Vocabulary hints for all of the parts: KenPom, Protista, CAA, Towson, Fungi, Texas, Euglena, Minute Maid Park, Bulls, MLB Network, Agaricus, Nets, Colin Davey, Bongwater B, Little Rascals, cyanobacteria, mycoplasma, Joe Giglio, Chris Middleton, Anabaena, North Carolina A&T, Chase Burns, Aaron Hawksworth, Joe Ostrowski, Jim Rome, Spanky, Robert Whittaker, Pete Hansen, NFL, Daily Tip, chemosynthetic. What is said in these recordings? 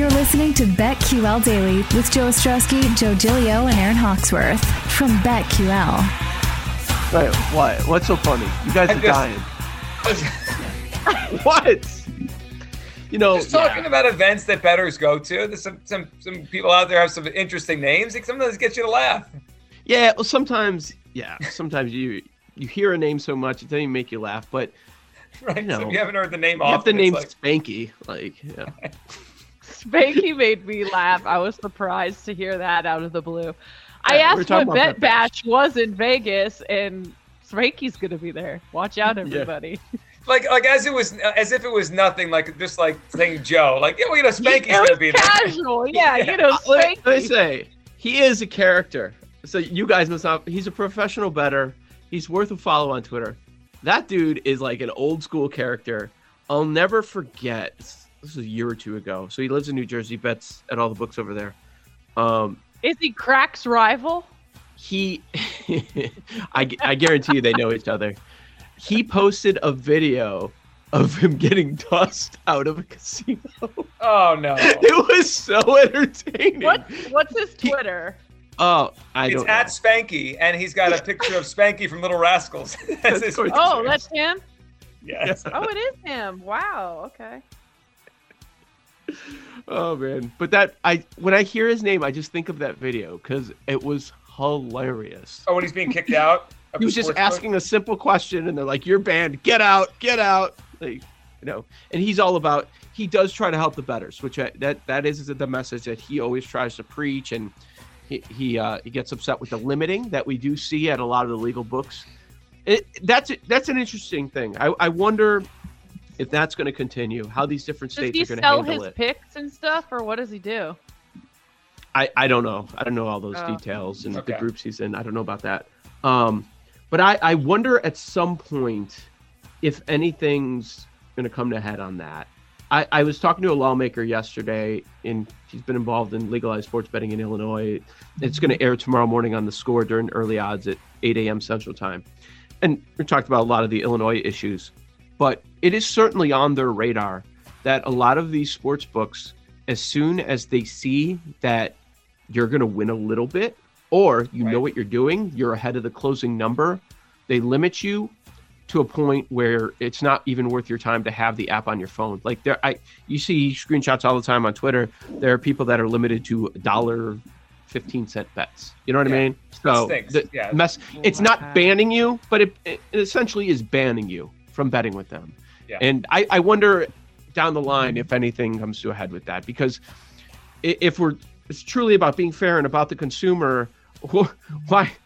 You're listening to BetQL Daily with Joe Ostrowski, Joe Giglio, and Aaron Hawksworth from BetQL. Wait, what? What's so funny? You guys are dying. What? You know, just talking about events that bettors go to. There's some people out there have some interesting names. Like sometimes it gets you to laugh. Yeah, well, sometimes you hear a name so much it doesn't even make you laugh. But right, you know, so if you haven't heard the name, you have the name Spanky. Like, yeah. Spanky made me laugh. I was surprised to hear that out of the blue. I asked what Bet Bash was in Vegas, and Spanky's gonna be there. Watch out, everybody. Yeah. Like as if it was nothing. Like just like saying Joe. Like yeah, well, you know, Spanky's gonna be casual. There. Yeah, yeah, you know, Spanky. Let me say he is a character. So you guys must not. He's a professional bettor. He's worth a follow on Twitter. That dude is like an old school character. I'll never forget. This was a year or two ago. So he lives in New Jersey. Bets at all the books over there. Is he Crack's rival? I guarantee you they know each other. He posted a video of him getting tossed out of a casino. Oh no! It was so entertaining. What's his Twitter? I don't know. It's @Spanky, and he's got a picture of Spanky from Little Rascals. That's his Twitter. Oh, that's him. Yes. Oh, it is him. Wow. Okay. Oh man, but when I hear his name, I just think of that video because it was hilarious. Oh, when he's being kicked out? He was just asking a simple question, and they're like, "You're banned. Get out. Get out." Like, you know, and he's all about. He does try to help the bettors, which that is the message that he always tries to preach, and he gets upset with the limiting that we do see at a lot of the legal books. That's an interesting thing. I wonder if that's going to continue, how these different states are going to handle it. Does he sell his picks and stuff, or what does he do? I don't know. I don't know all those details and the groups he's in. I don't know about that. But I wonder at some point if anything's going to come to head on that. I was talking to a lawmaker yesterday, and he's been involved in legalized sports betting in Illinois. It's going to air tomorrow morning on The Score during early odds at 8 a.m. Central Time. And we talked about a lot of the Illinois issues. But it is certainly on their radar that a lot of these sports books, as soon as they see that you're going to win a little bit or you know what you're doing, you're ahead of the closing number, they limit you to a point where it's not even worth your time to have the app on your phone. Like you see screenshots all the time on Twitter. There are people that are limited to $1.15 bets. You know what I mean? So it's not banning you, but it essentially is banning you from betting with them. Yeah. And I wonder down the line if anything comes to a head with that, because it's truly about being fair and about the consumer. Why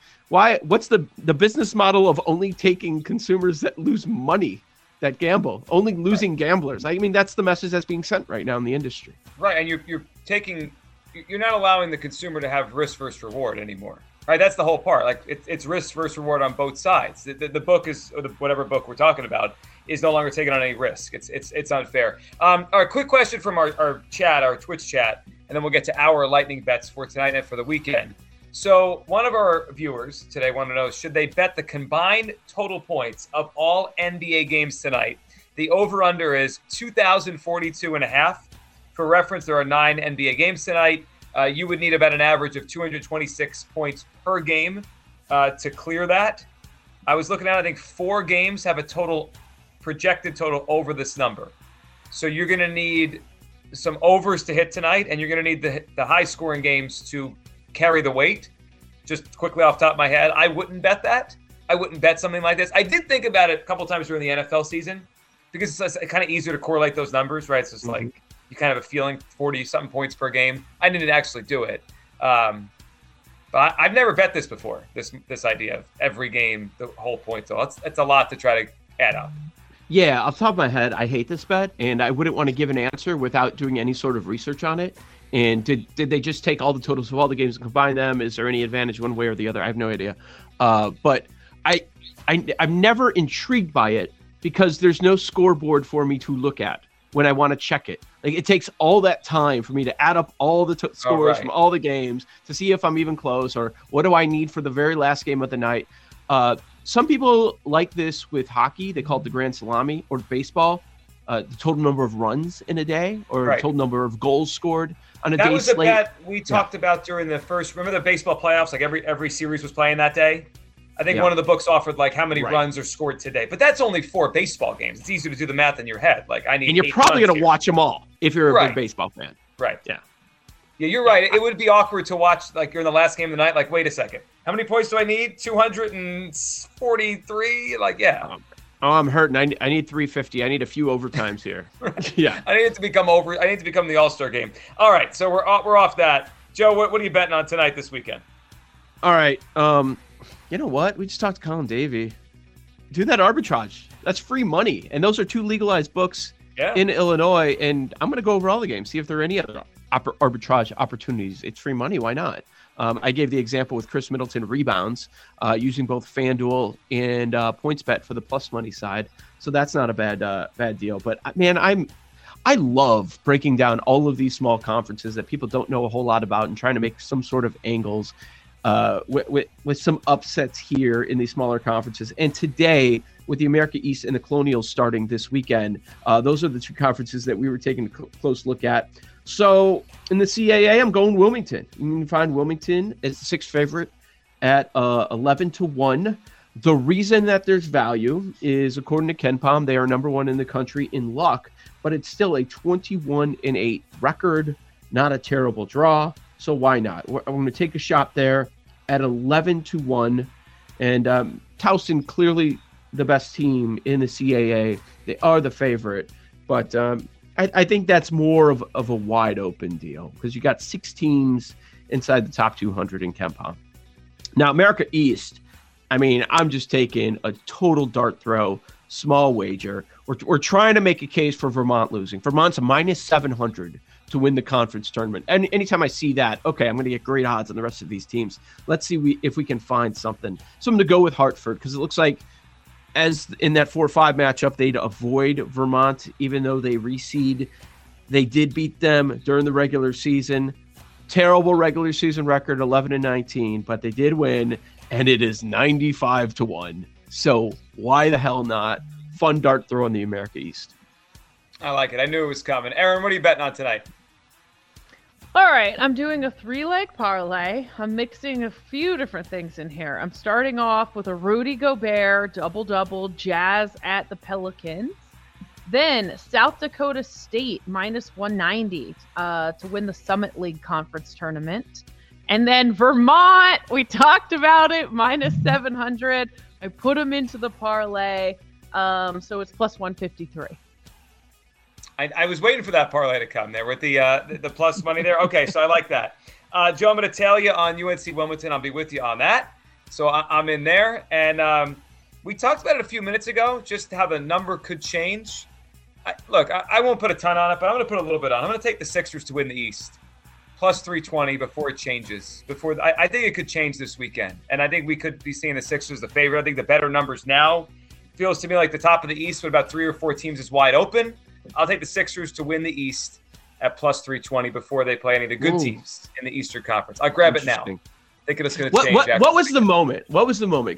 what's the business model of only taking consumers that lose money, that gamble, only losing gamblers? I mean, that's the message that's being sent right now in the industry. Right. And you're not allowing the consumer to have risk versus reward anymore. Right, that's the whole part. Like it's risk versus reward on both sides. The book is, or whatever book we're talking about, is no longer taking on any risk. It's unfair. All right, quick question from our chat, our Twitch chat, and then we'll get to our lightning bets for tonight and for the weekend. So one of our viewers today wanted to know, should they bet the combined total points of all NBA games tonight? The over-under is 2,042.5. For reference, there are 9 NBA games tonight. You would need about an average of 226 points per game to clear that. I was looking at, I think 4 games have a projected total over this number. So you're going to need some overs to hit tonight, and you're going to need the high-scoring games to carry the weight. Just quickly off the top of my head, I wouldn't bet that. I wouldn't bet something like this. I did think about it a couple times during the NFL season because it's kind of easier to correlate those numbers, right? So it's like you kind of have a feeling 40-something points per game. I didn't actually do it. But I've never bet this before, this idea of every game, the whole point. So it's a lot to try to add up. Yeah, off the top of my head, I hate this bet, and I wouldn't want to give an answer without doing any sort of research on it. And did they just take all the totals of all the games and combine them? Is there any advantage one way or the other? I have no idea. But I'm never intrigued by it because there's no scoreboard for me to look at when I want to check it. Like it takes all that time for me to add up all the scores from all the games to see if I'm even close or what do I need for the very last game of the night. Some people like this with hockey. They call it the grand salami, or baseball. the total number of runs in a day, or right. total number of goals scored on a day. That was a bet we talked about during the first. Remember the baseball playoffs? Like every series was playing that day. I think one of the books offered like how many runs are scored today, but that's only 4 baseball games. It's easy to do the math in your head. Like I need. And you're probably going to watch them all if you're a big baseball fan. Right. Yeah. Yeah, you're right. It would be awkward to watch like during the last game of the night. Like, wait a second, how many points do I need? 243. Like, yeah. Oh, I'm hurting. I need 350. I need a few overtimes here. Yeah. I need to become the All-Star game. All right. So we're off that. Joe, what are you betting on tonight this weekend? All right. You know what? We just talked to Colin Davey. Do that arbitrage. That's free money. And those are 2 legalized books in Illinois. And I'm going to go over all the games, see if there are any other arbitrage opportunities. It's free money. Why not? I gave the example with Chris Middleton rebounds using both FanDuel and PointsBet for the plus money side. So that's not a bad deal. But, man, I love breaking down all of these small conferences that people don't know a whole lot about and trying to make some sort of angles with some upsets here in these smaller conferences. And today, with the America East and the Colonials starting this weekend, those are the 2 conferences that we were taking a close look at. So in the CAA, I'm going Wilmington. You can find Wilmington as the 6th favorite at 11-1. The reason that there's value is, according to KenPom, they are #1 in the country in luck, but it's still a 21-8 record, not a terrible draw. So why not? I'm going to take a shot there at 11-1. And Towson, clearly the best team in the CAA. They are the favorite, but I think that's more of a wide open deal because you got 6 teams inside the top 200 in KenPom. Now, America East, I mean, I'm just taking a total dart throw, small wager. We're trying to make a case for Vermont losing. Vermont's a -700 to win the conference tournament. And anytime I see that, okay, I'm going to get great odds on the rest of these teams. Let's see if we can find something. So I'm going to go with Hartford because it looks like, as in that 4-5 matchup, they'd avoid Vermont, even though they reseed. They did beat them during the regular season. Terrible regular season record, 11-19, but they did win, and it is 95-1. So why the hell not? Fun dart throw in the America East. I like it. I knew it was coming. Aaron, what are you betting on tonight? All right, I'm doing a 3-leg parlay. I'm mixing a few different things in here. I'm starting off with a Rudy Gobert double-double, Jazz at the Pelicans. Then South Dakota State -190 to win the Summit League Conference Tournament. And then Vermont, we talked about it, -700. I put them into the parlay, so it's +153. I was waiting for that parlay to come there with the plus money there. Okay, so I like that. Joe, I'm going to tell you on UNC Wilmington. I'll be with you on that. So I'm in there. And we talked about it a few minutes ago, just how the number could change. I won't put a ton on it, but I'm going to put a little bit on. I'm going to take the Sixers to win the East, +320 before it changes. I think it could change this weekend. And I think we could be seeing the Sixers the favorite. I think the better numbers now. Feels to me like the top of the East with about 3 or 4 teams is wide open. I'll take the Sixers to win the East at +320 before they play any of the good teams in the Eastern Conference. I'll grab it now. Thinking it's going to change. What was the moment?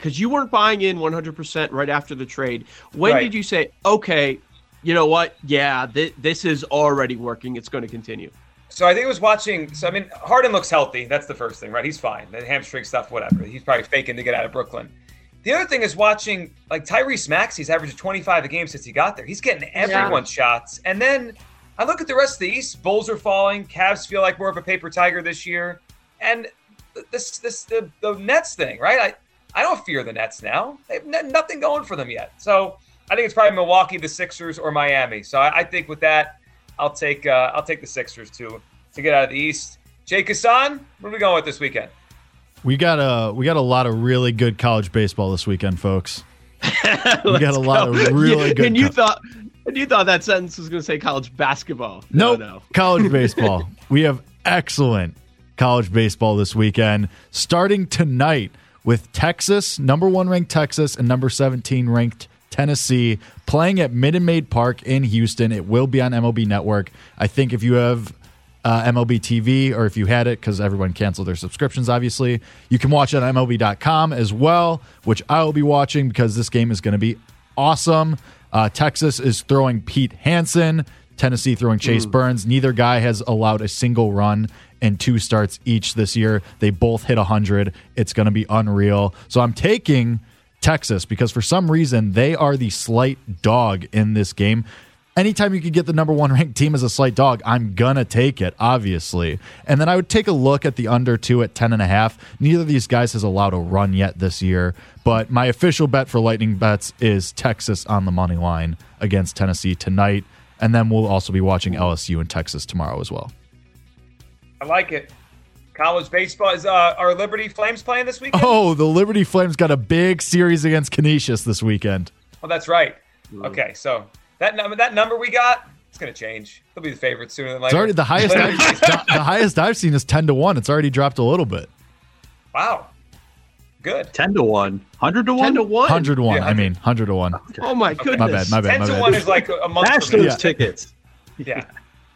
Because you weren't buying in 100% right after the trade. When did you say, okay, you know what? Yeah, this is already working. It's going to continue. So I think it was watching. So, I mean, Harden looks healthy. That's the first thing, right? He's fine. The hamstring stuff, whatever. He's probably faking to get out of Brooklyn. The other thing is watching, like, Tyrese Maxey's averaged 25 a game since he got there. He's getting everyone's shots. And then I look at the rest of the East. Bulls are falling. Cavs feel like more of a paper tiger this year. And the Nets thing, right? I don't fear the Nets now. They have nothing going for them yet. So I think it's probably Milwaukee, the Sixers, or Miami. So I think with that, I'll take the Sixers to get out of the East. Jay Kassan, what are we going with this weekend? We got a lot of really good college baseball this weekend, folks. We got lot of really good. And you thought that sentence was going to say college basketball. No. College baseball. We have excellent college baseball this weekend, starting tonight with Texas, #1 ranked Texas and #17 ranked Tennessee, playing at Minute Maid Park in Houston. It will be on MLB Network. I think if you have MLB TV, or if you had it, because everyone canceled their subscriptions, obviously. You can watch it on MLB.com as well, which I will be watching because this game is going to be awesome. Texas is throwing Pete Hansen. Tennessee throwing Chase Burns. Neither guy has allowed a single run in two starts each this year. They both hit 100. It's going to be unreal. So I'm taking Texas because for some reason they are the slight dog in this game. Anytime you could get the number one ranked team as a slight dog, I'm going to take it, obviously. And then I would take a look at the under two at 10.5. Neither of these guys has allowed a run yet this year, but my official bet for Lightning Bets is Texas on the money line against Tennessee tonight. And then we'll also be watching LSU and Texas tomorrow as well. I like it. College baseball is our Liberty Flames playing this weekend. Oh, the Liberty Flames got a big series against Canisius this weekend. Oh, that's right. Okay, so that number we got, it's going to change. They'll be the favorite sooner than later. It's already the highest. The highest I've seen is 10-1. It's already dropped a little bit. Wow. Good. 10-1, 100-1, 100-1. Yeah, I mean, 100-1. Okay. Oh my goodness! My bad. 10-1 is like a month. Cash those tickets. Yeah.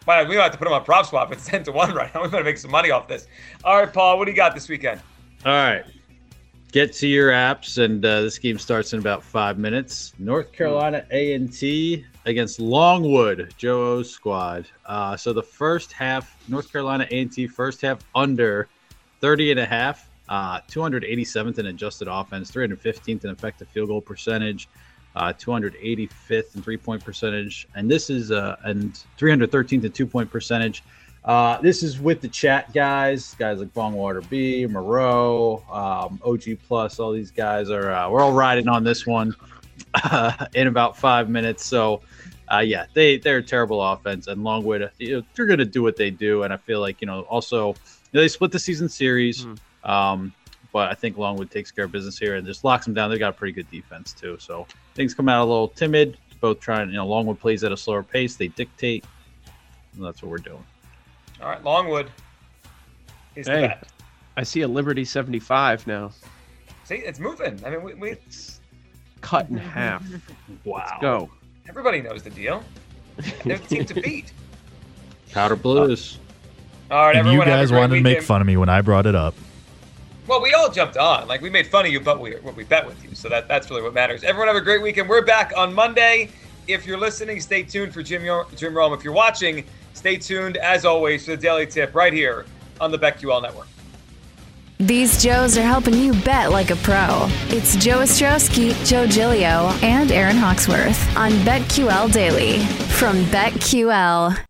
Well, we might have to put them on prop swap. It's 10-1 right now. We better make some money off this. All right, Paul, what do you got this weekend? All right, get to your apps, and this game starts in about 5 minutes. North Carolina A&T against Longwood, Joe O's squad. So the first half, North Carolina A&T first half under 30.5. 287th in adjusted offense, 315th in effective field goal percentage, 285th in three-point percentage, and this is and 313th in two-point percentage. This is with the chat guys like Bongwater B, Moreau, OG Plus. All these guys are we're all riding on this one in about 5 minutes. So, yeah, they're a terrible offense, and Longwood, they're going to do what they do, and I feel like also they split the season series. Mm-hmm. But I think Longwood takes care of business here and just locks them down. They got a pretty good defense too, so things come out a little timid. Both trying, Longwood plays at a slower pace. They dictate, and that's what we're doing. All right, Longwood is the bet. I see a Liberty 75 now. See, it's moving. I mean, it's cut in half. Wow. Let's go. Everybody knows the deal. They're the team to beat. Powder Blues. All right, and everyone. You guys wanted to make fun of me when I brought it up. Well, we all jumped on. Like, we made fun of you, but we bet with you. So that's really what matters. Everyone have a great weekend. We're back on Monday. If you're listening, stay tuned for Jim Rome. If you're watching, stay tuned, as always, for the Daily Tip right here on the BetQL Network. These Joes are helping you bet like a pro. It's Joe Ostrowski, Joe Giglio, and Aaron Hawksworth on BetQL Daily from BetQL.